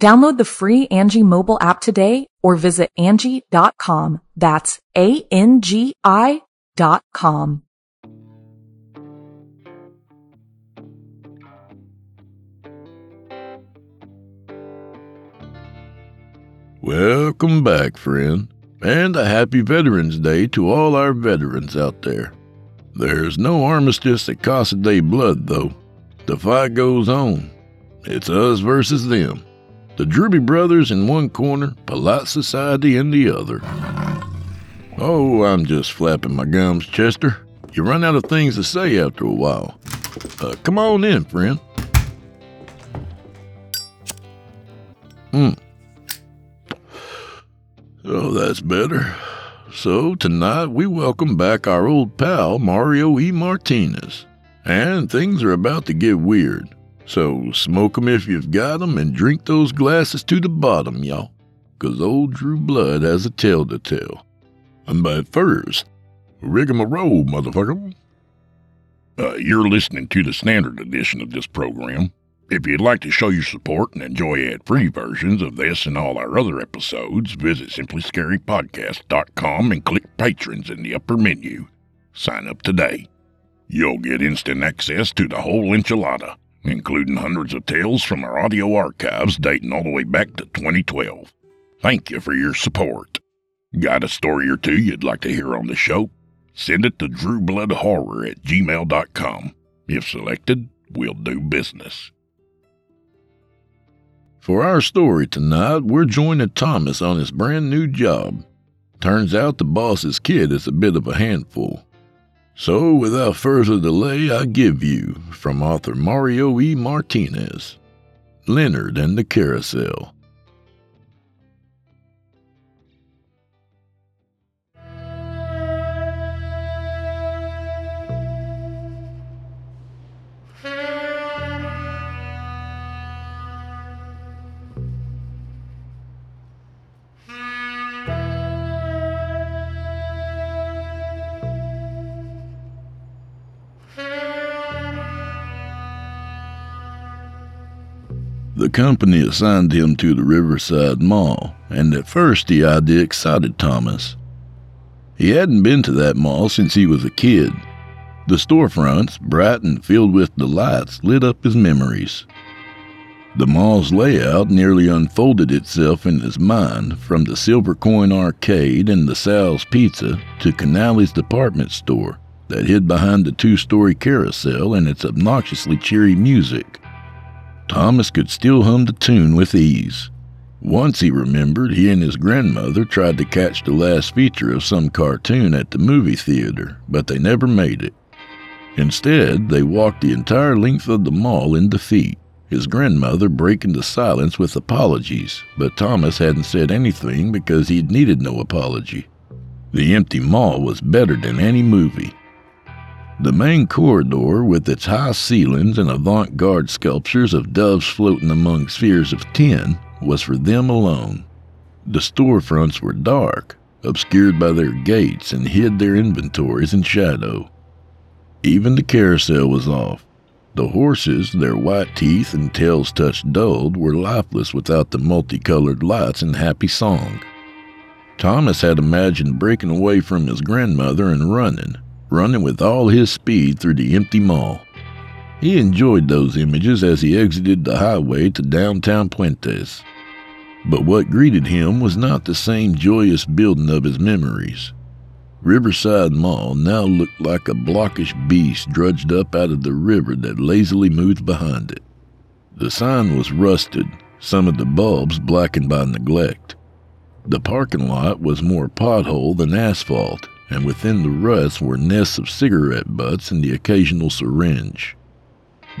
Download the free Angie mobile app today or visit Angie.com. That's ANGI.com. Welcome back, friend, and a happy Veterans Day to all our veterans out there. There's no armistice at Casa de Blood, though. The fight goes on. It's us versus them. The Druby brothers in one corner, polite society in the other. Oh, I'm just flapping my gums, Chester. You run out of things to say after a while. Come on in, friend. Oh, that's better. So tonight we welcome back our old pal, Mario E. Martinez. And things are about to get weird. So smoke 'em if you've got 'em, and drink those glasses to the bottom, y'all, 'cause old Drew Blood has a tale to tell. But first, rigmarole, motherfucker. You're listening to the standard edition of this program. If you'd like to show your support and enjoy ad-free versions of this and all our other episodes, visit simplyscarypodcast.com and click Patrons in the upper menu. Sign up today. You'll get instant access to the whole enchilada, including hundreds of tales from our audio archives dating all the way back to 2012. Thank you for your support. Got a story or two you'd like to hear on the show? Send it to drewbloodhorror@gmail.com. If selected, we'll do business. For our story tonight, we're joining Thomas on his brand new job. Turns out the boss's kid is a bit of a handful. So, without further delay, I give you, from author Mario E. Martinez, Leonard and the Carousel. The company assigned him to the Riverside Mall, and at first the idea excited Thomas. He hadn't been to that mall since he was a kid. The storefronts, bright and filled with delights, lit up his memories. The mall's layout nearly unfolded itself in his mind, from the Silver Coin Arcade and the Sal's Pizza to Canale's department store that hid behind the two-story carousel and its obnoxiously cheery music. Thomas could still hum the tune with ease. Once he remembered he and his grandmother tried to catch the last feature of some cartoon at the movie theater, but they never made it. Instead, they walked the entire length of the mall in defeat, his grandmother breaking the silence with apologies, but Thomas hadn't said anything because he needed no apology. The empty mall was better than any movie. The main corridor, with its high ceilings and avant-garde sculptures of doves floating among spheres of tin, was for them alone. The storefronts were dark, obscured by their gates, and hid their inventories in shadow. Even the carousel was off. The horses, their white teeth and tails touched dulled, were lifeless without the multicolored lights and happy song. Thomas had imagined breaking away from his grandmother and running with all his speed through the empty mall. He enjoyed those images as he exited the highway to downtown Puentes. But what greeted him was not the same joyous building of his memories. Riverside Mall now looked like a blockish beast drudged up out of the river that lazily moved behind it. The sign was rusted, some of the bulbs blackened by neglect. The parking lot was more pothole than asphalt, and within the ruts were nests of cigarette butts and the occasional syringe.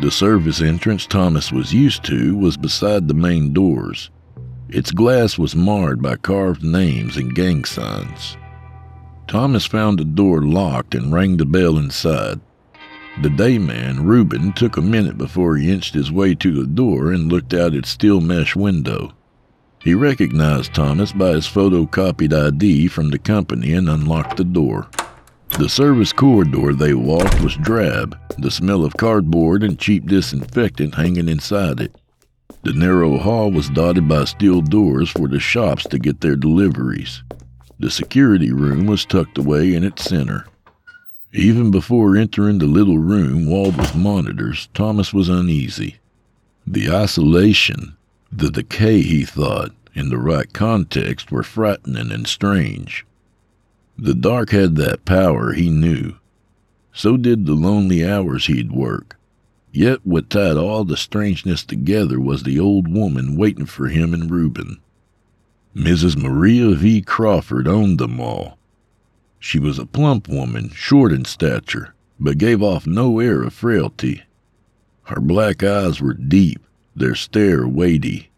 The service entrance Thomas was used to was beside the main doors. Its glass was marred by carved names and gang signs. Thomas found the door locked and rang the bell inside. The day man, Reuben, took a minute before he inched his way to the door and looked out its steel mesh window. He recognized Thomas by his photocopied ID from the company and unlocked the door. The service corridor they walked was drab, the smell of cardboard and cheap disinfectant hanging inside it. The narrow hall was dotted by steel doors for the shops to get their deliveries. The security room was tucked away in its center. Even before entering the little room walled with monitors, Thomas was uneasy. The isolation, the decay, he thought, in the right context were frightening and strange. The dark had that power, he knew. So did the lonely hours he'd work. Yet what tied all the strangeness together was the old woman waiting for him and Reuben. Mrs. Maria V. Crawford owned them all. She was a plump woman, short in stature, but gave off no air of frailty. Her black eyes were deep, their stare weighty.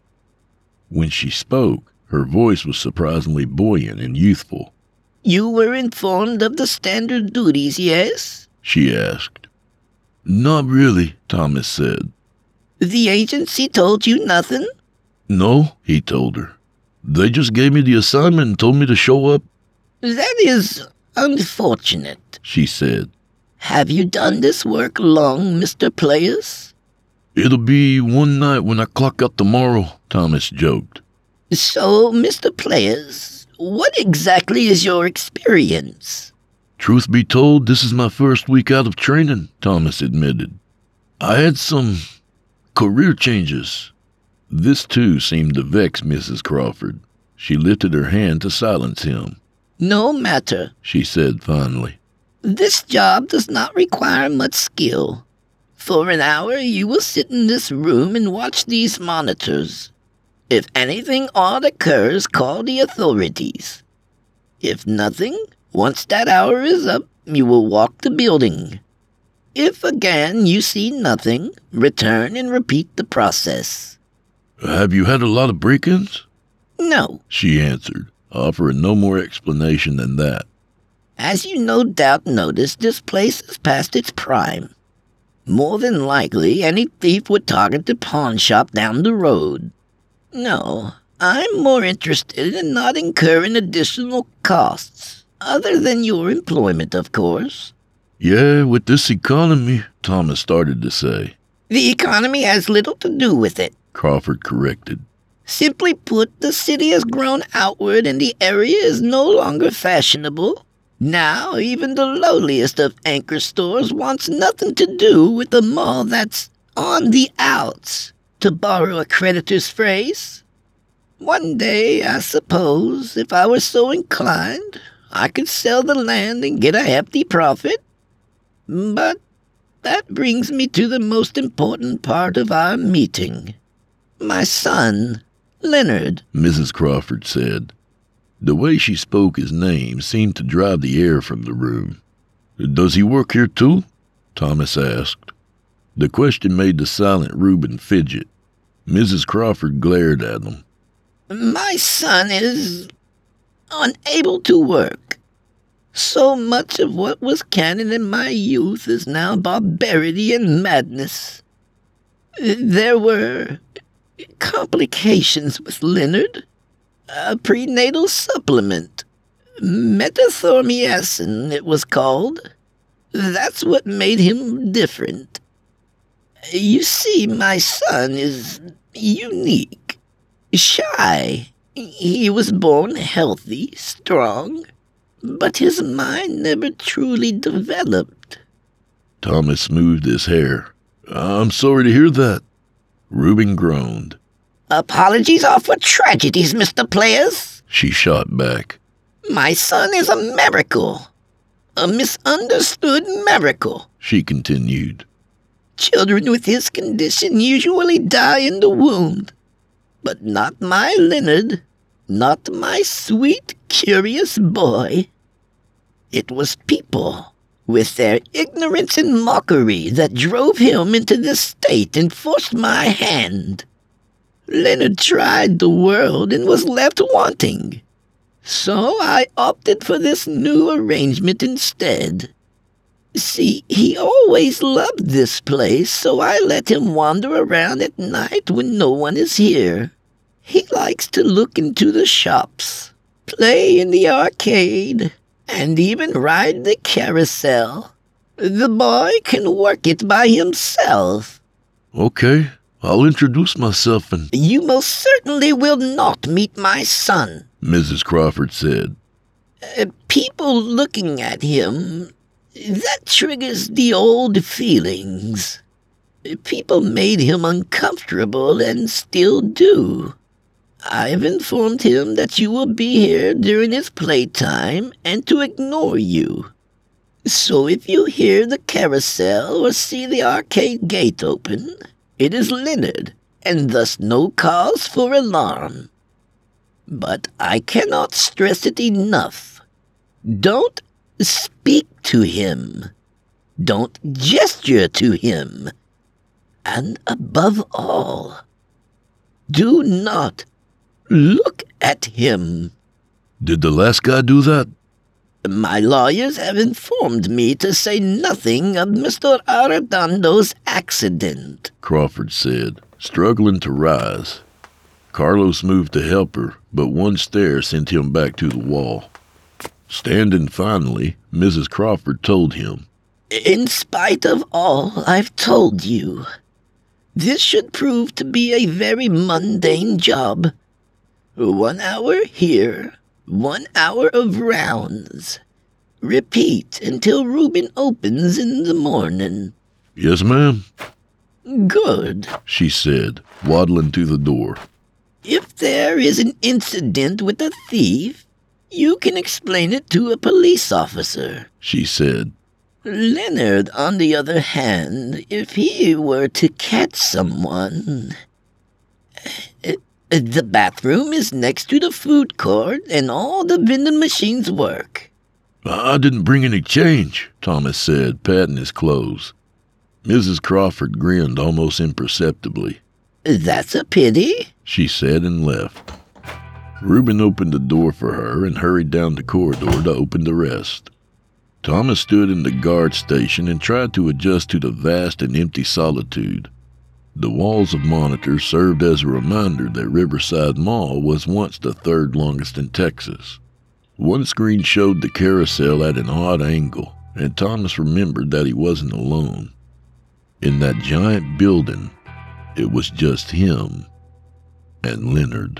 When she spoke, her voice was surprisingly buoyant and youthful. "You were informed of the standard duties, yes?" she asked. "Not really," Thomas said. "The agency told you nothing?" "No," he told her. "They just gave me the assignment and told me to show up." "That is unfortunate," she said. "Have you done this work long, Mr. Players?" "It'll be one night when I clock out tomorrow," Thomas joked. "So, Mr. Players, what exactly is your experience?" "Truth be told, this is my first week out of training," Thomas admitted. "I had some career changes." This, too, seemed to vex Mrs. Crawford. She lifted her hand to silence him. "No matter," she said finally. "This job does not require much skill. For an hour you will sit in this room and watch these monitors. If anything odd occurs, call the authorities. If nothing, once that hour is up, you will walk the building. If again you see nothing, return and repeat the process." "Have you had a lot of break-ins?" "No," she answered, offering no more explanation than that. "As you no doubt noticed, this place is past its prime. More than likely, any thief would target the pawn shop down the road. No, I'm more interested in not incurring additional costs. Other than your employment, of course." "Yeah, with this economy," Thomas started to say. "The economy has little to do with it," Crawford corrected. "Simply put, the city has grown outward and the area is no longer fashionable. Now, even the lowliest of anchor stores wants nothing to do with a mall that's on the outs, to borrow a creditor's phrase. One day, I suppose, if I were so inclined, I could sell the land and get a hefty profit. But that brings me to the most important part of our meeting. My son, Leonard," Mrs. Crawford said. The way she spoke his name seemed to drive the air from the room. "Does he work here too?" Thomas asked. The question made the silent Reuben fidget. Mrs. Crawford glared at him. "My son is unable to work. So much of what was canon in my youth is now barbarity and madness. There were complications with Leonard. A prenatal supplement. Metathormiacin, it was called. That's what made him different. You see, my son is unique. Shy. He was born healthy, strong, but his mind never truly developed." Thomas smoothed his hair. "I'm sorry to hear that." Reuben groaned. "Apologies are for tragedies, Mr. Players," she shot back. "My son is a miracle. a misunderstood miracle," she continued. "Children with his condition usually die in the womb. But not my Leonard, not my sweet, curious boy. It was people, with their ignorance and mockery, that drove him into this state and forced my hand. Leonard tried the world and was left wanting. So I opted for this new arrangement instead. See, he always loved this place, so I let him wander around at night when no one is here. He likes to look into the shops, play in the arcade, and even ride the carousel. The boy can work it by himself." "Okay, I'll introduce myself and—" "You most certainly will not meet my son," Mrs. Crawford said. "People looking at him, that triggers the old feelings. People made him uncomfortable and still do. I've informed him that you will be here during his playtime and to ignore you. So if you hear the carousel or see the arcade gate open, it is Leonard, and thus no cause for alarm. But I cannot stress it enough. Don't speak to him. Don't gesture to him. And above all, do not look at him." "Did the last guy do that?" "My lawyers have informed me to say nothing of Mr. Arredondo's accident," Crawford said, struggling to rise. Carlos moved to help her, but one stare sent him back to the wall. Standing finally, Mrs. Crawford told him, "In spite of all I've told you, this should prove to be a very mundane job. 1 hour here, 1 hour of rounds. Repeat until Reuben opens in the morning." "Yes, ma'am." "Good," she said, waddling to the door. "If there is an incident with a thief, you can explain it to a police officer," she said. "Leonard, on the other hand, if he were to catch someone— The bathroom is next to the food court, and all the vending machines work." "I didn't bring any change," Thomas said, patting his clothes. Mrs. Crawford grinned almost imperceptibly. "That's a pity," she said, and left. Reuben opened the door for her and hurried down the corridor to open the rest. Thomas stood in the guard station and tried to adjust to the vast and empty solitude. The walls of monitors served as a reminder that Riverside Mall was once the third longest in Texas. One screen showed the carousel at an odd angle, and Thomas remembered that he wasn't alone. In that giant building, it was just him and Leonard.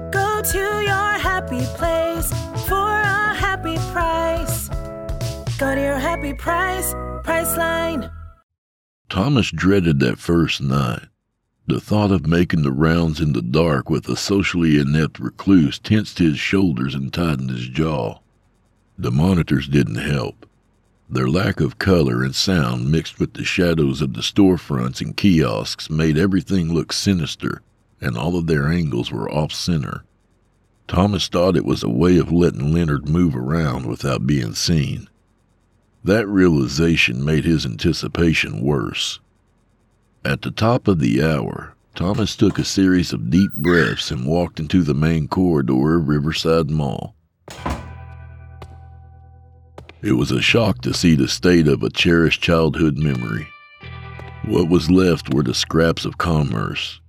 Go to your happy place for a happy price. Go to your happy price, Priceline. Thomas dreaded that first night. The thought of making the rounds in the dark with a socially inept recluse tensed his shoulders and tightened his jaw. The monitors didn't help. Their lack of color and sound mixed with the shadows of the storefronts and kiosks made everything look sinister, and all of their angles were off-center. Thomas thought it was a way of letting Leonard move around without being seen. That realization made his anticipation worse. At the top of the hour, Thomas took a series of deep breaths and walked into the main corridor of Riverside Mall. It was a shock to see the state of a cherished childhood memory. What was left were the scraps of commerce.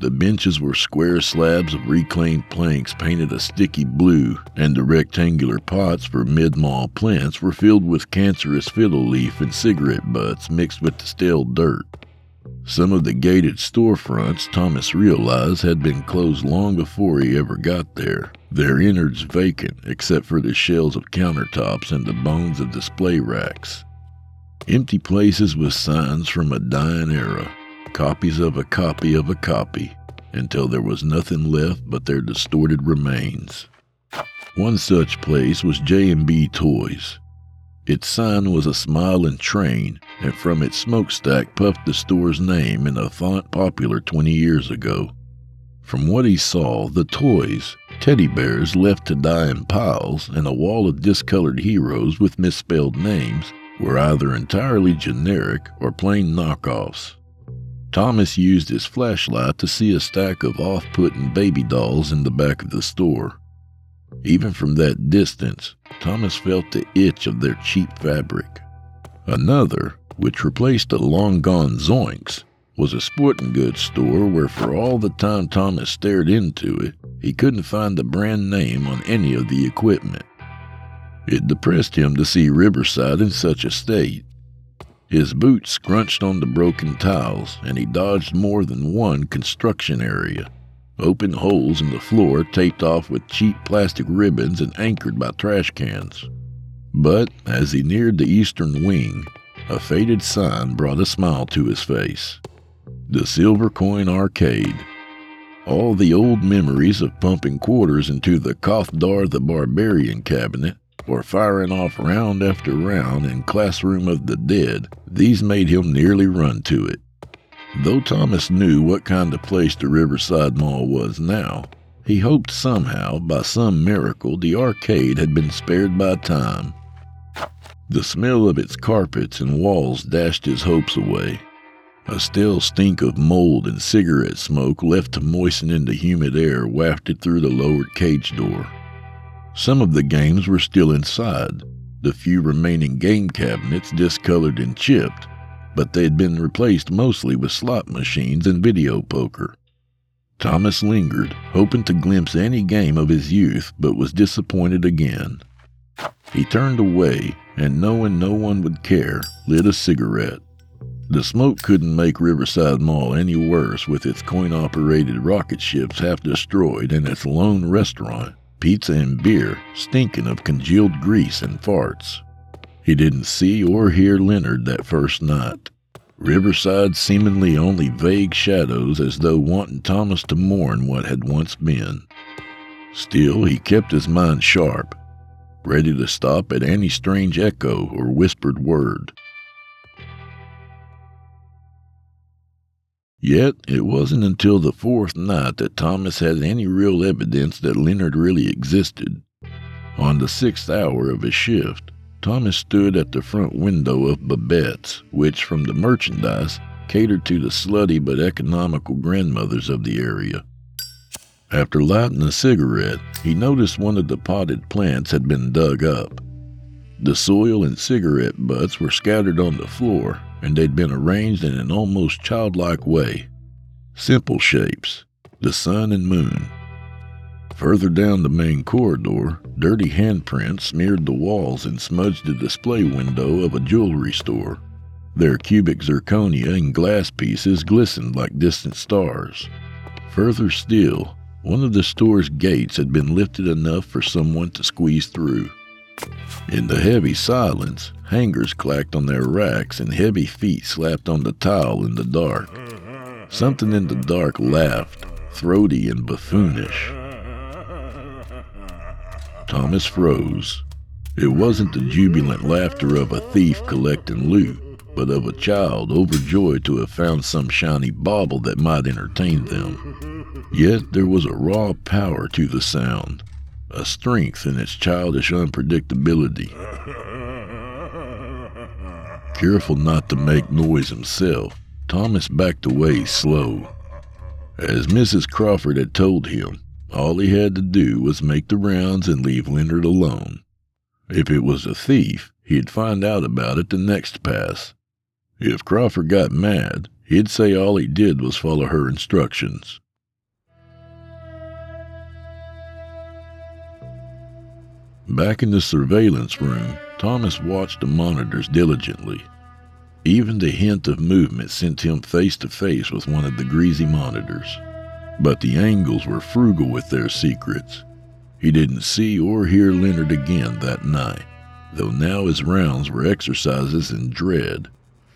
The benches were square slabs of reclaimed planks painted a sticky blue, and the rectangular pots for mid-mall plants were filled with cancerous fiddle leaf and cigarette butts mixed with the stale dirt. Some of the gated storefronts, Thomas realized, had been closed long before he ever got there, their innards vacant except for the shells of countertops and the bones of display racks. Empty places with signs from a dying era. Copies of a copy of a copy, until there was nothing left but their distorted remains. One such place was J&B Toys. Its sign was a smiling train, and from its smokestack puffed the store's name in a font popular 20 years ago. From what he saw, the toys, teddy bears left to die in piles, and a wall of discolored heroes with misspelled names, were either entirely generic or plain knockoffs. Thomas used his flashlight to see a stack of off-putting baby dolls in the back of the store. Even from that distance, Thomas felt the itch of their cheap fabric. Another, which replaced the long-gone Zoinks, was a sporting goods store where for all the time Thomas stared into it, he couldn't find the brand name on any of the equipment. It depressed him to see Riverside in such a state. His boots scrunched on the broken tiles, and he dodged more than one construction area. Open holes in the floor taped off with cheap plastic ribbons and anchored by trash cans. But as he neared the eastern wing, a faded sign brought a smile to his face. The Silver Coin Arcade. All the old memories of pumping quarters into the Kothdar the Barbarian cabinet, or firing off round after round in Classroom of the Dead, these made him nearly run to it. Though Thomas knew what kind of place the Riverside Mall was now, he hoped somehow, by some miracle, the arcade had been spared by time. The smell of its carpets and walls dashed his hopes away. A stale stink of mold and cigarette smoke left to moisten in the humid air wafted through the lowered cage door. Some of the games were still inside, the few remaining game cabinets discolored and chipped, but they'd been replaced mostly with slot machines and video poker. Thomas lingered, hoping to glimpse any game of his youth, but was disappointed again. He turned away, and knowing no one would care, lit a cigarette. The smoke couldn't make Riverside Mall any worse with its coin-operated rocket ships half destroyed and its lone restaurant, pizza and beer, stinking of congealed grease and farts. He didn't see or hear Leonard that first night. Riverside seemingly only vague shadows, as though wanting Thomas to mourn what had once been. Still, he kept his mind sharp, ready to stop at any strange echo or whispered word. Yet, it wasn't until the fourth night that Thomas had any real evidence that Leonard really existed. On the sixth hour of his shift, Thomas stood at the front window of Babette's, which, from the merchandise, catered to the slutty but economical grandmothers of the area. After lighting a cigarette, he noticed one of the potted plants had been dug up. The soil and cigarette butts were scattered on the floor, and they'd been arranged in an almost childlike way. Simple shapes, the sun and moon. Further down the main corridor, dirty handprints smeared the walls and smudged the display window of a jewelry store. Their cubic zirconia and glass pieces glistened like distant stars. Further still, one of the store's gates had been lifted enough for someone to squeeze through. In the heavy silence, Hangers clacked on their racks and heavy feet slapped on the tile in the dark. Something in the dark laughed, throaty and buffoonish. Thomas froze. It wasn't the jubilant laughter of a thief collecting loot, but of a child overjoyed to have found some shiny bauble that might entertain them. Yet there was a raw power to the sound, a strength in its childish unpredictability. Careful not to make noise himself, Thomas backed away slow. As Mrs. Crawford had told him, all he had to do was make the rounds and leave Leonard alone. If it was a thief, he'd find out about it the next pass. If Crawford got mad, he'd say all he did was follow her instructions. Back in the surveillance room, Thomas watched the monitors diligently. Even the hint of movement sent him face to face with one of the greasy monitors. But the angles were frugal with their secrets. He didn't see or hear Leonard again that night, though now his rounds were exercises in dread,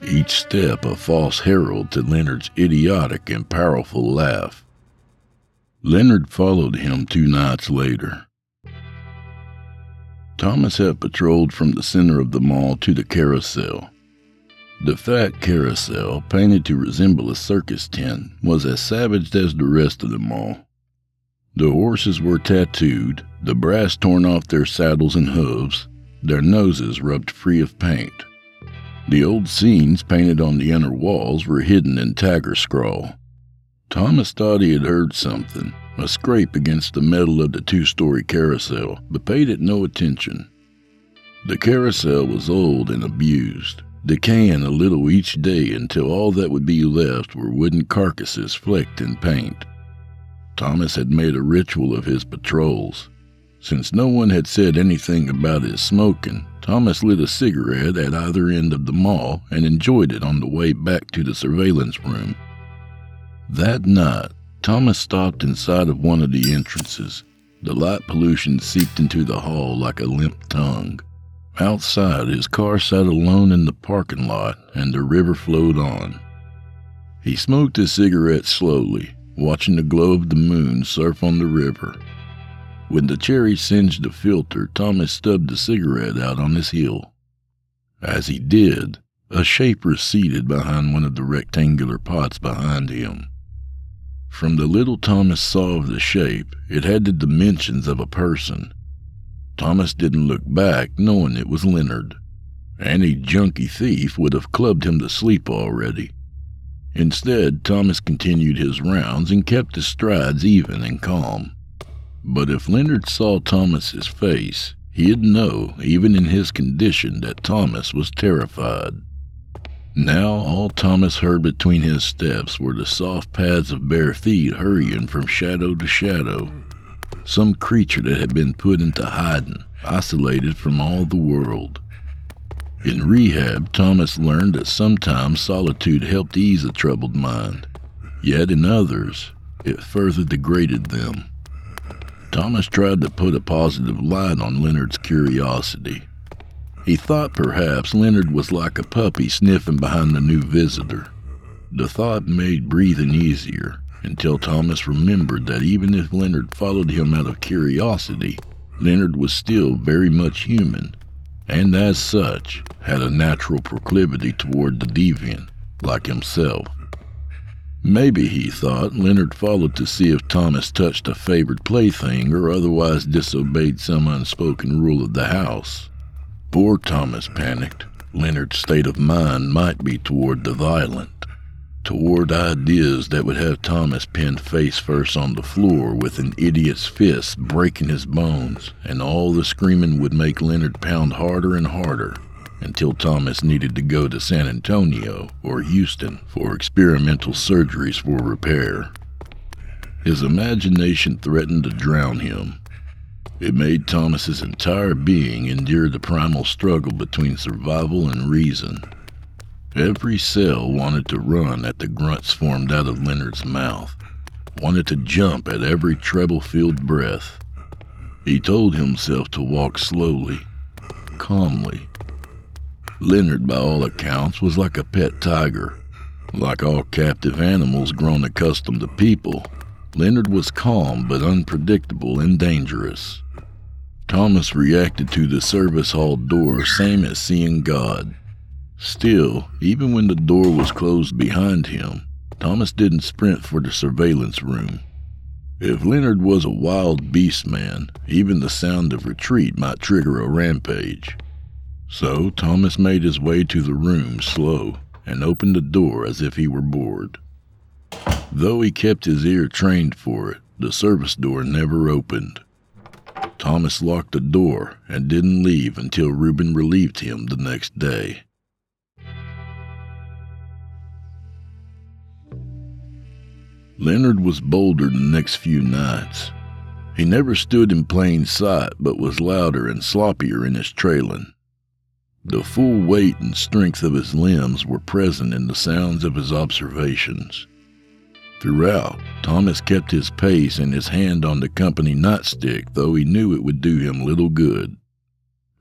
each step a false herald to Leonard's idiotic and powerful laugh. Leonard followed him 2 nights later. Thomas had patrolled from the center of the mall to the carousel. The fat carousel, painted to resemble a circus tent, was as savage as the rest of the mall. The horses were tattooed, the brass torn off their saddles and hooves, their noses rubbed free of paint. The old scenes painted on the inner walls were hidden in tiger scrawl. Thomas thought he had heard something, a scrape against the metal of the 2-story carousel, but paid it no attention. The carousel was old and abused, decaying a little each day until all that would be left were wooden carcasses flecked in paint. Thomas had made a ritual of his patrols. Since no one had said anything about his smoking, Thomas lit a cigarette at either end of the mall and enjoyed it on the way back to the surveillance room. That night, Thomas stopped inside of one of the entrances. The light pollution seeped into the hall like a limp tongue. Outside, his car sat alone in the parking lot, and the river flowed on. He smoked his cigarette slowly, watching the glow of the moon surf on the river. When the cherry singed the filter, Thomas stubbed the cigarette out on his heel. As he did, a shape receded behind one of the rectangular pots behind him. From the little Thomas saw of the shape, it had the dimensions of a person. Thomas didn't look back, knowing it was Leonard. Any junkie thief would have clubbed him to sleep already. Instead, Thomas continued his rounds and kept his strides even and calm. But if Leonard saw Thomas's face, he'd know, even in his condition, that Thomas was terrified. Now all Thomas heard between his steps were the soft pads of bare feet hurrying from shadow to shadow. Some creature that had been put into hiding, isolated from all the world. In rehab, Thomas learned that sometimes solitude helped ease a troubled mind, yet in others, it further degraded them. Thomas tried to put a positive light on Leonard's curiosity. He thought perhaps Leonard was like a puppy sniffing behind the new visitor. The thought made breathing easier, until Thomas remembered that even if Leonard followed him out of curiosity, Leonard was still very much human, and as such, had a natural proclivity toward the deviant, like himself. Maybe, he thought, Leonard followed to see if Thomas touched a favored plaything or otherwise disobeyed some unspoken rule of the house. Poor Thomas panicked. Leonard's state of mind might be toward the violent, toward ideas that would have Thomas pinned face first on the floor with an idiot's fist breaking his bones, and all the screaming would make Leonard pound harder and harder until Thomas needed to go to San Antonio or Houston for experimental surgeries for repair. His imagination threatened to drown him. It made Thomas's entire being endure the primal struggle between survival and reason. Every cell wanted to run at the grunts formed out of Leonard's mouth, wanted to jump at every treble-filled breath. He told himself to walk slowly, calmly. Leonard, by all accounts, was like a pet tiger. Like all captive animals grown accustomed to people, Leonard was calm but unpredictable and dangerous. Thomas reacted to the service hall door same as seeing God. Still, even when the door was closed behind him, Thomas didn't sprint for the surveillance room. If Leonard was a wild beast man, even the sound of retreat might trigger a rampage. So Thomas made his way to the room slow and opened the door as if he were bored. Though he kept his ear trained for it, the service door never opened. Thomas locked the door and didn't leave until Reuben relieved him the next day. Leonard was bolder the next few nights. He never stood in plain sight, but was louder and sloppier in his trailing. The full weight and strength of his limbs were present in the sounds of his observations. Throughout, Thomas kept his pace and his hand on the company nightstick, though he knew it would do him little good.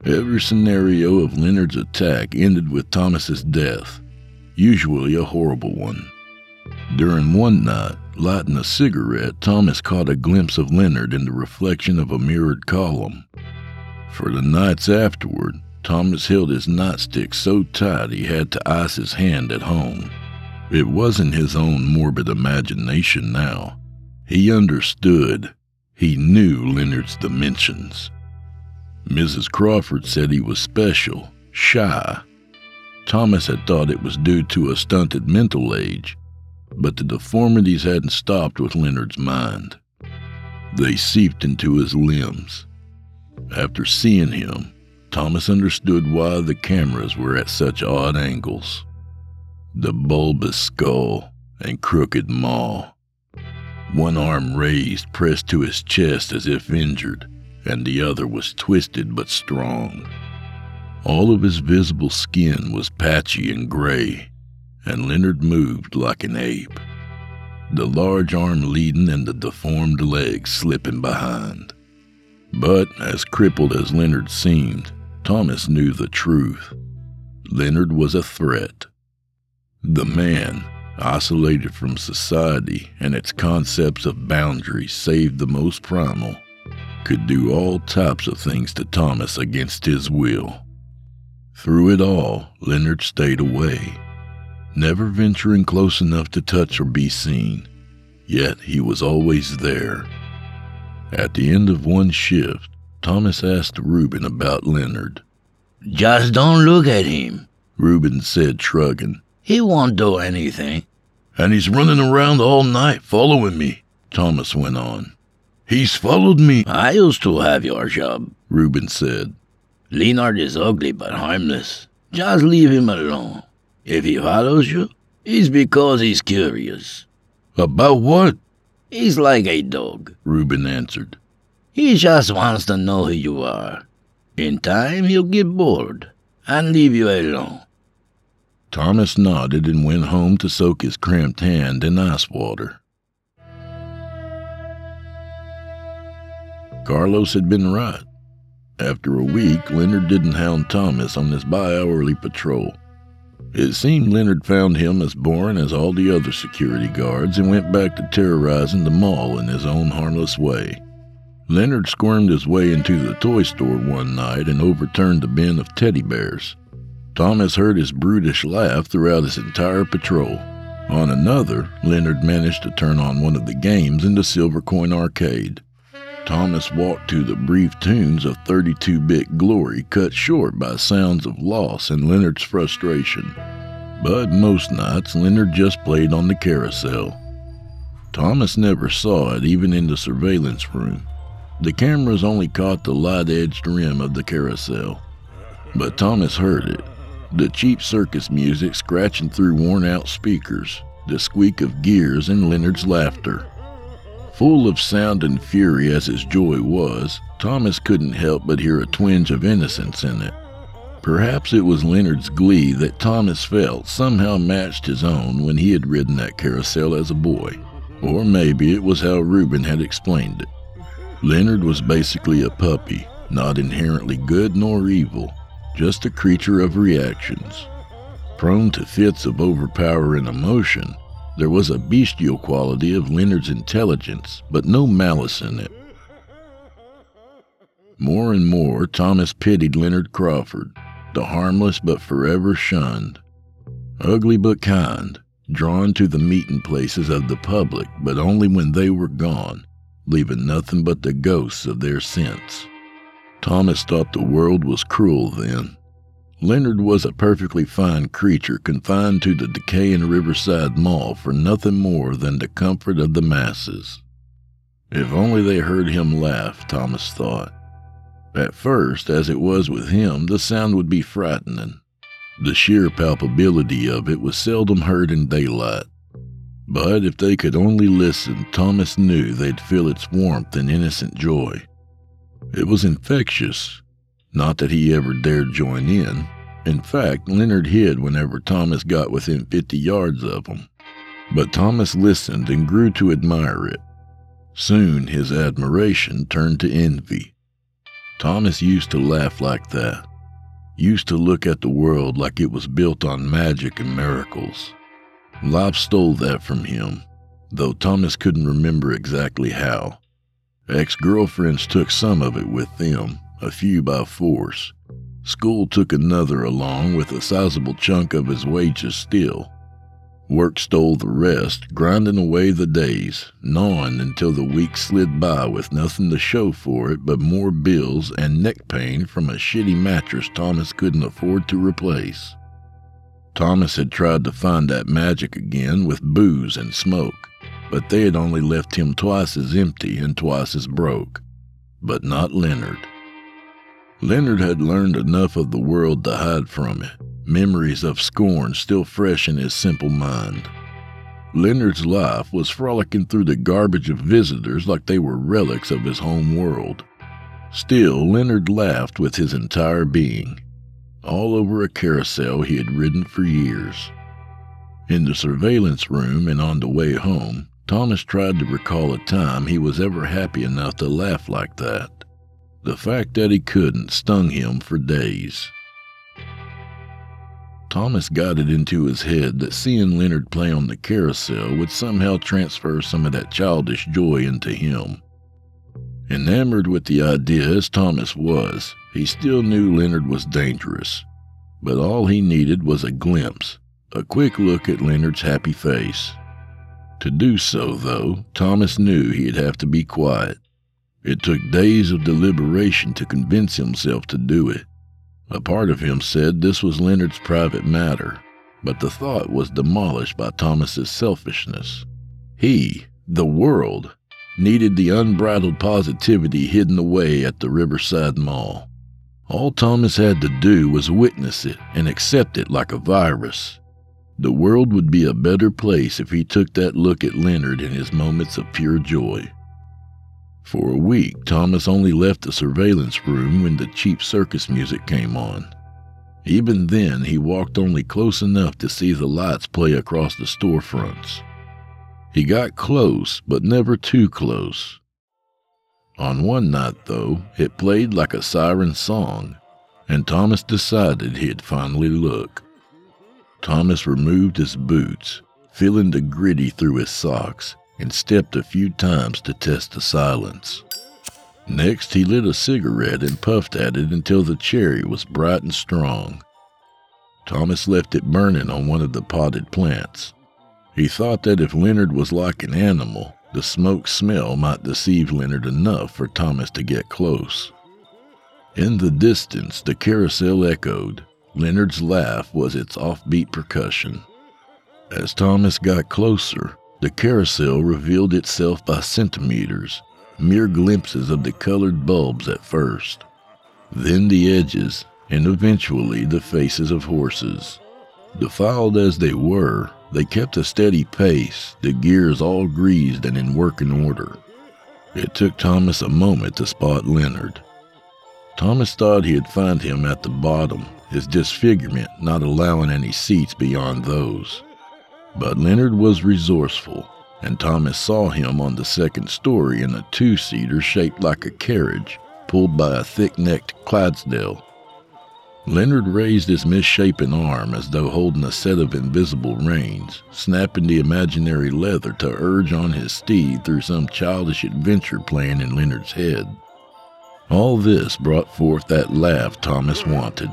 Every scenario of Leonard's attack ended with Thomas's death, usually a horrible one. During one night, lighting a cigarette, Thomas caught a glimpse of Leonard in the reflection of a mirrored column. For the nights afterward, Thomas held his nightstick so tight he had to ice his hand at home. It wasn't his own morbid imagination now. He understood. He knew Leonard's dimensions. Mrs. Crawford said he was special, shy. Thomas had thought it was due to a stunted mental age, but the deformities hadn't stopped with Leonard's mind. They seeped into his limbs. After seeing him, Thomas understood why the cameras were at such odd angles. The bulbous skull and crooked maw. One arm raised, pressed to his chest as if injured, and the other was twisted but strong. All of his visible skin was patchy and gray, and Leonard moved like an ape, the large arm leading and the deformed leg slipping behind. But as crippled as Leonard seemed, Thomas knew the truth. Leonard was a threat. The man, isolated from society and its concepts of boundaries save the most primal, could do all types of things to Thomas against his will. Through it all, Leonard stayed away, never venturing close enough to touch or be seen, yet he was always there. At the end of one shift, Thomas asked Reuben about Leonard. "Just don't look at him," Reuben said, shrugging. "He won't do anything." "And he's running around all night following me," Thomas went on. "He's followed me." "I used to have your job," Reuben said. "Leonard is ugly but harmless. Just leave him alone. If he follows you, it's because he's curious." "About what?" "He's like a dog," Reuben answered. "He just wants to know who you are. In time, he'll get bored and leave you alone." Thomas nodded and went home to soak his cramped hand in ice water. Carlos had been right. After a week, Leonard didn't hound Thomas on his bi-hourly patrol. It seemed Leonard found him as boring as all the other security guards and went back to terrorizing the mall in his own harmless way. Leonard squirmed his way into the toy store one night and overturned a bin of teddy bears. Thomas heard his brutish laugh throughout his entire patrol. On another, Leonard managed to turn on one of the games in the Silver Coin Arcade. Thomas walked to the brief tunes of 32-bit glory, cut short by sounds of loss and Leonard's frustration. But most nights, Leonard just played on the carousel. Thomas never saw it, even in the surveillance room. The cameras only caught the light-edged rim of the carousel. But Thomas heard it. The cheap circus music scratching through worn-out speakers, the squeak of gears and Leonard's laughter. Full of sound and fury as his joy was, Thomas couldn't help but hear a twinge of innocence in it. Perhaps it was Leonard's glee that Thomas felt somehow matched his own when he had ridden that carousel as a boy. Or maybe it was how Reuben had explained it. Leonard was basically a puppy, not inherently good nor evil, just a creature of reactions. Prone to fits of overpowering emotion, there was a bestial quality of Leonard's intelligence, but no malice in it. More and more, Thomas pitied Leonard Crawford, the harmless but forever shunned. Ugly but kind, drawn to the meeting places of the public, but only when they were gone, leaving nothing but the ghosts of their sins. Thomas thought the world was cruel then. Leonard was a perfectly fine creature confined to the decaying Riverside Mall for nothing more than the comfort of the masses. If only they heard him laugh, Thomas thought. At first, as it was with him, the sound would be frightening. The sheer palpability of it was seldom heard in daylight. But if they could only listen, Thomas knew they'd feel its warmth and innocent joy. It was infectious. Not that he ever dared join in. In fact, Leonard hid whenever Thomas got within 50 yards of him. But Thomas listened and grew to admire it. Soon his admiration turned to envy. Thomas used to laugh like that. Used to look at the world like it was built on magic and miracles. Life stole that from him, though Thomas couldn't remember exactly how. Ex-girlfriends took some of it with them, a few by force. School took another along with a sizable chunk of his wages still. Work stole the rest, grinding away the days, gnawing until the week slid by with nothing to show for it but more bills and neck pain from a shitty mattress Thomas couldn't afford to replace. Thomas had tried to find that magic again with booze and smoke, but they had only left him twice as empty and twice as broke. But not Leonard. Leonard had learned enough of the world to hide from it, memories of scorn still fresh in his simple mind. Leonard's life was frolicking through the garbage of visitors like they were relics of his home world. Still, Leonard laughed with his entire being, all over a carousel he had ridden for years. In the surveillance room and on the way home, Thomas tried to recall a time he was ever happy enough to laugh like that. The fact that he couldn't stung him for days. Thomas got it into his head that seeing Leonard play on the carousel would somehow transfer some of that childish joy into him. Enamored with the idea as Thomas was, he still knew Leonard was dangerous. But all he needed was a glimpse, a quick look at Leonard's happy face. To do so, though, Thomas knew he'd have to be quiet. It took days of deliberation to convince himself to do it. A part of him said this was Leonard's private matter, but the thought was demolished by Thomas's selfishness. He, the world, needed the unbridled positivity hidden away at the Riverside Mall. All Thomas had to do was witness it and accept it like a virus. The world would be a better place if he took that look at Leonard in his moments of pure joy. For a week, Thomas only left the surveillance room when the cheap circus music came on. Even then, he walked only close enough to see the lights play across the storefronts. He got close, but never too close. On one night, though, it played like a siren song, and Thomas decided he'd finally look. Thomas removed his boots, feeling the gritty through his socks, and stepped a few times to test the silence. Next, he lit a cigarette and puffed at it until the cherry was bright and strong. Thomas left it burning on one of the potted plants. He thought that if Leonard was like an animal, the smoke smell might deceive Leonard enough for Thomas to get close. In the distance, the carousel echoed. Leonard's laugh was its offbeat percussion. As Thomas got closer, the carousel revealed itself by centimeters, mere glimpses of the colored bulbs at first, then the edges, and eventually the faces of horses. Defiled as they were, they kept a steady pace, the gears all greased and in working order. It took Thomas a moment to spot Leonard. Thomas thought he'd find him at the bottom, his disfigurement not allowing any seats beyond those. But Leonard was resourceful, and Thomas saw him on the second story in a two-seater shaped like a carriage, pulled by a thick-necked Clydesdale. Leonard raised his misshapen arm as though holding a set of invisible reins, snapping the imaginary leather to urge on his steed through some childish adventure plan in Leonard's head. All this brought forth that laugh Thomas wanted.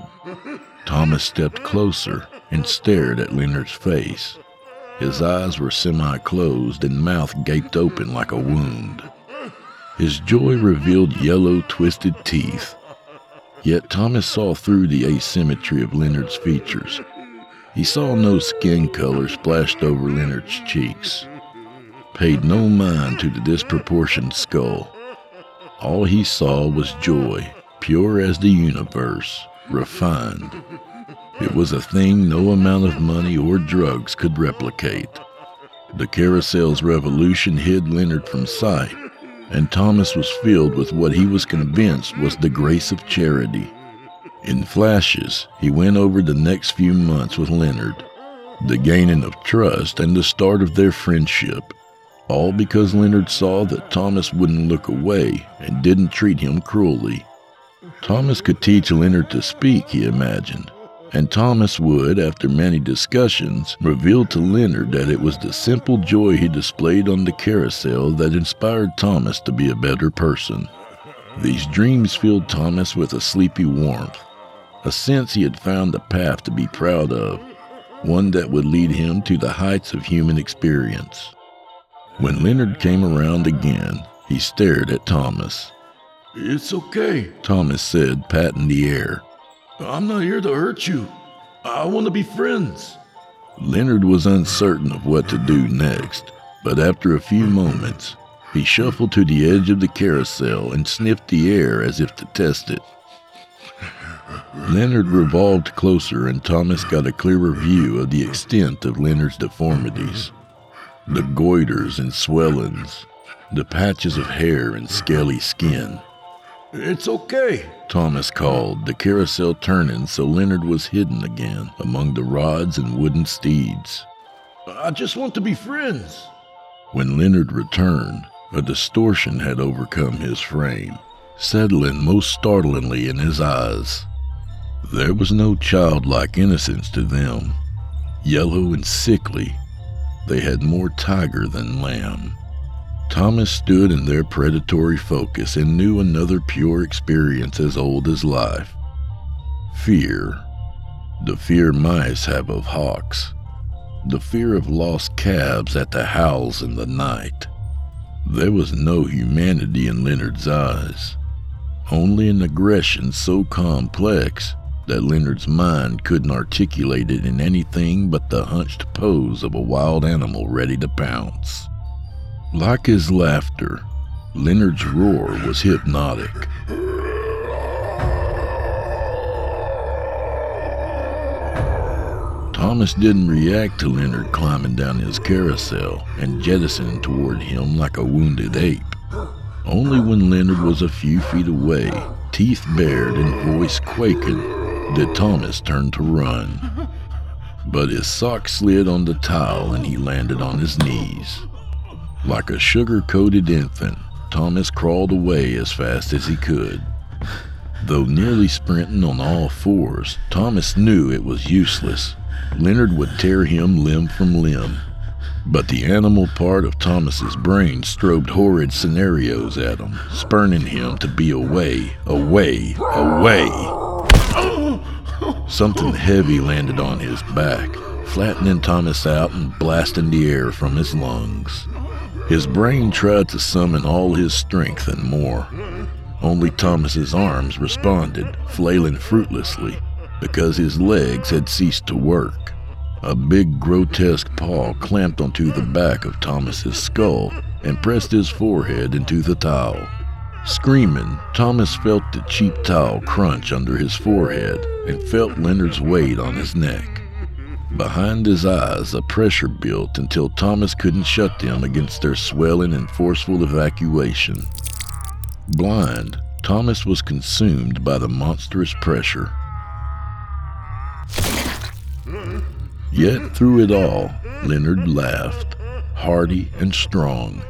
Thomas stepped closer and stared at Leonard's face. His eyes were semi-closed and mouth gaped open like a wound. His joy revealed yellow, twisted teeth. Yet Thomas saw through the asymmetry of Leonard's features. He saw no skin color splashed over Leonard's cheeks, paid no mind to the disproportioned skull. All he saw was joy, pure as the universe, refined. It was a thing no amount of money or drugs could replicate. The carousel's revolution hid Leonard from sight, and Thomas was filled with what he was convinced was the grace of charity. In flashes, he went over the next few months with Leonard, the gaining of trust and the start of their friendship, all because Leonard saw that Thomas wouldn't look away and didn't treat him cruelly. Thomas could teach Leonard to speak, he imagined, and Thomas would, after many discussions, reveal to Leonard that it was the simple joy he displayed on the carousel that inspired Thomas to be a better person. These dreams filled Thomas with a sleepy warmth, a sense he had found a path to be proud of, one that would lead him to the heights of human experience. When Leonard came around again, he stared at Thomas. "It's okay," Thomas said, patting the air. "I'm not here to hurt you. I want to be friends." Leonard was uncertain of what to do next, but after a few moments, he shuffled to the edge of the carousel and sniffed the air as if to test it. Leonard revolved closer and Thomas got a clearer view of the extent of Leonard's deformities. The goiters and swellings, the patches of hair and scaly skin. "It's okay," Thomas called, the carousel turning so Leonard was hidden again among the rods and wooden steeds. "I just want to be friends." When Leonard returned, a distortion had overcome his frame, settling most startlingly in his eyes. There was no childlike innocence to them. Yellow and sickly, they had more tiger than lamb. Thomas stood in their predatory focus and knew another pure experience as old as life. Fear. The fear mice have of hawks. The fear of lost calves at the howls in the night. There was no humanity in Leonard's eyes, only an aggression so complex that Leonard's mind couldn't articulate it in anything but the hunched pose of a wild animal ready to pounce. Like his laughter, Leonard's roar was hypnotic. Thomas didn't react to Leonard climbing down his carousel and jettisoning toward him like a wounded ape. Only when Leonard was a few feet away, teeth bared and voice quaking, did Thomas turn to run. But his sock slid on the tile and he landed on his knees. Like a sugar-coated infant, Thomas crawled away as fast as he could. Though nearly sprinting on all fours, Thomas knew it was useless. Leonard would tear him limb from limb. But the animal part of Thomas's brain strobed horrid scenarios at him, spurning him to be away, away, away. Something heavy landed on his back, flattening Thomas out and blasting the air from his lungs. His brain tried to summon all his strength and more. Only Thomas's arms responded, flailing fruitlessly, because his legs had ceased to work. A big, grotesque paw clamped onto the back of Thomas's skull and pressed his forehead into the towel. Screaming, Thomas felt the cheap towel crunch under his forehead and felt Leonard's weight on his neck. Behind his eyes, a pressure built until Thomas couldn't shut them against their swelling and forceful evacuation. Blind, Thomas was consumed by the monstrous pressure. Yet through it all, Leonard laughed, hearty and strong,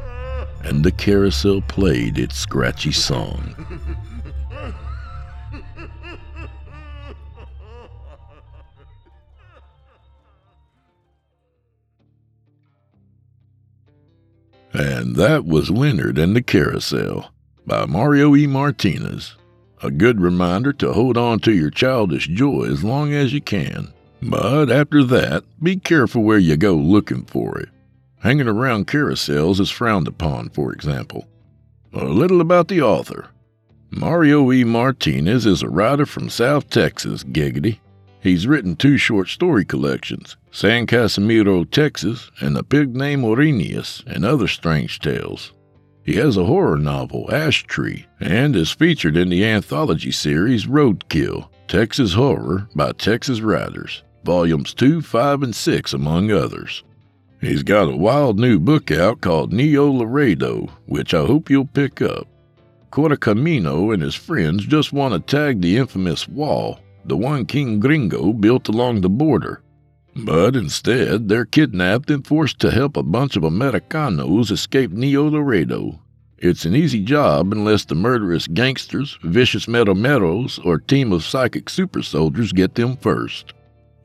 and the carousel played its scratchy song. And that was Leonard and the Carousel by Mario E. Martinez. A good reminder to hold on to your childish joy as long as you can. But after that, be careful where you go looking for it. Hanging around carousels is frowned upon, for example. A little about the author. Mario E. Martinez is a writer from South Texas, giggity. He's written two short story collections, San Casimiro, Texas, and The Pig Named Orinius and Other Strange Tales. He has a horror novel, Ash Tree, and is featured in the anthology series Roadkill, Texas Horror by Texas Writers, Volumes 2, 5, and 6, among others. He's got a wild new book out called Neo Laredo, which I hope you'll pick up. Cortacamino and his friends just want to tag the infamous wall, the one King Gringo built along the border. But instead, they're kidnapped and forced to help a bunch of Americanos escape Neo Laredo. It's an easy job unless the murderous gangsters, vicious meromeros, or team of psychic super soldiers get them first.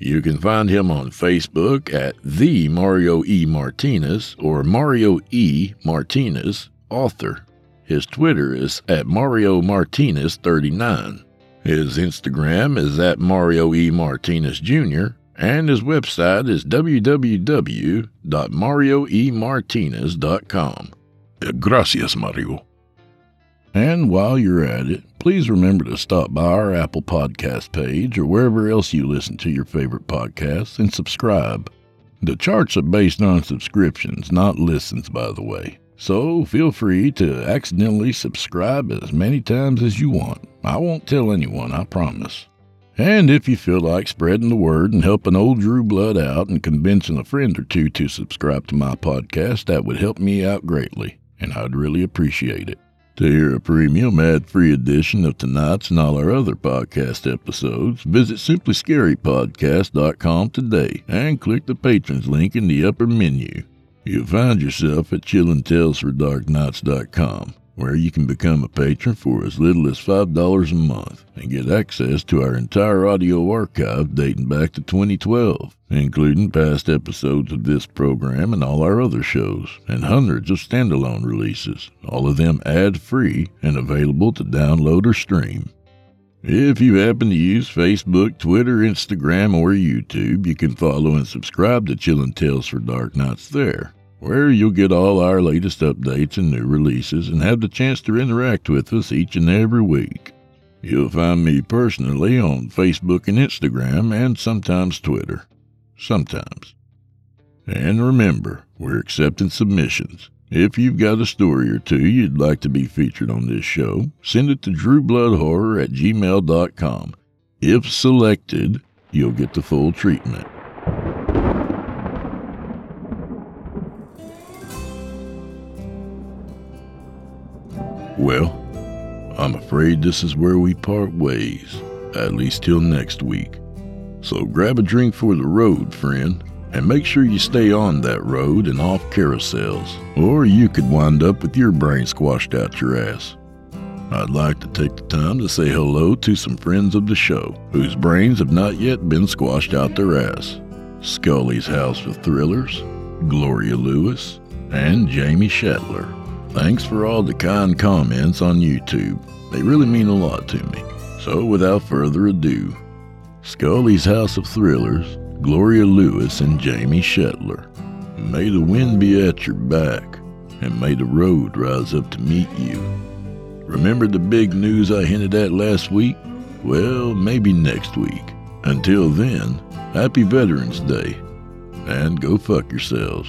You can find him on Facebook at The Mario E. Martinez or Mario E. Martinez, author. His Twitter is at Mario Martinez 39. His Instagram is at Mario E. Martinez Jr., and his website is www.marioemartinez.com. Gracias, Mario. And while you're at it, please remember to stop by our Apple Podcast page or wherever else you listen to your favorite podcasts and subscribe. The charts are based on subscriptions, not listens, by the way. So feel free to accidentally subscribe as many times as you want. I won't tell anyone, I promise. And if you feel like spreading the word and helping old Drew Blood out and convincing a friend or two to subscribe to my podcast, that would help me out greatly, and I'd really appreciate it. To hear a premium ad-free edition of tonight's and all our other podcast episodes, visit simplyscarypodcast.com today and click the Patrons link in the upper menu. You'll find yourself at chillingtalesfordarknights.com, where you can become a patron for as little as $5 a month and get access to our entire audio archive dating back to 2012, including past episodes of this program and all our other shows, and hundreds of standalone releases, all of them ad-free and available to download or stream. If you happen to use Facebook, Twitter, Instagram, or YouTube, you can follow and subscribe to Chillin' Tales for Dark Nights there, where you'll get all our latest updates and new releases and have the chance to interact with us each and every week. You'll find me personally on Facebook and Instagram and sometimes Twitter. Sometimes. And remember, we're accepting submissions. If you've got a story or two you'd like to be featured on this show, send it to drewbloodhorror@gmail.com. If selected, you'll get the full treatment. Well, I'm afraid this is where we part ways, at least till next week. So grab a drink for the road, friend. And make sure you stay on that road and off carousels, or you could wind up with your brain squashed out your ass. I'd like to take the time to say hello to some friends of the show whose brains have not yet been squashed out their ass. Scully's House of Thrillers, Gloria Lewis, and Jamie Shetler. Thanks for all the kind comments on YouTube. They really mean a lot to me. So without further ado, Scully's House of Thrillers, Gloria Lewis, and Jamie Shetler. May the wind be at your back, and may the road rise up to meet you. Remember the big news I hinted at last week? Well, maybe next week. Until then, happy Veterans Day, and go fuck yourselves.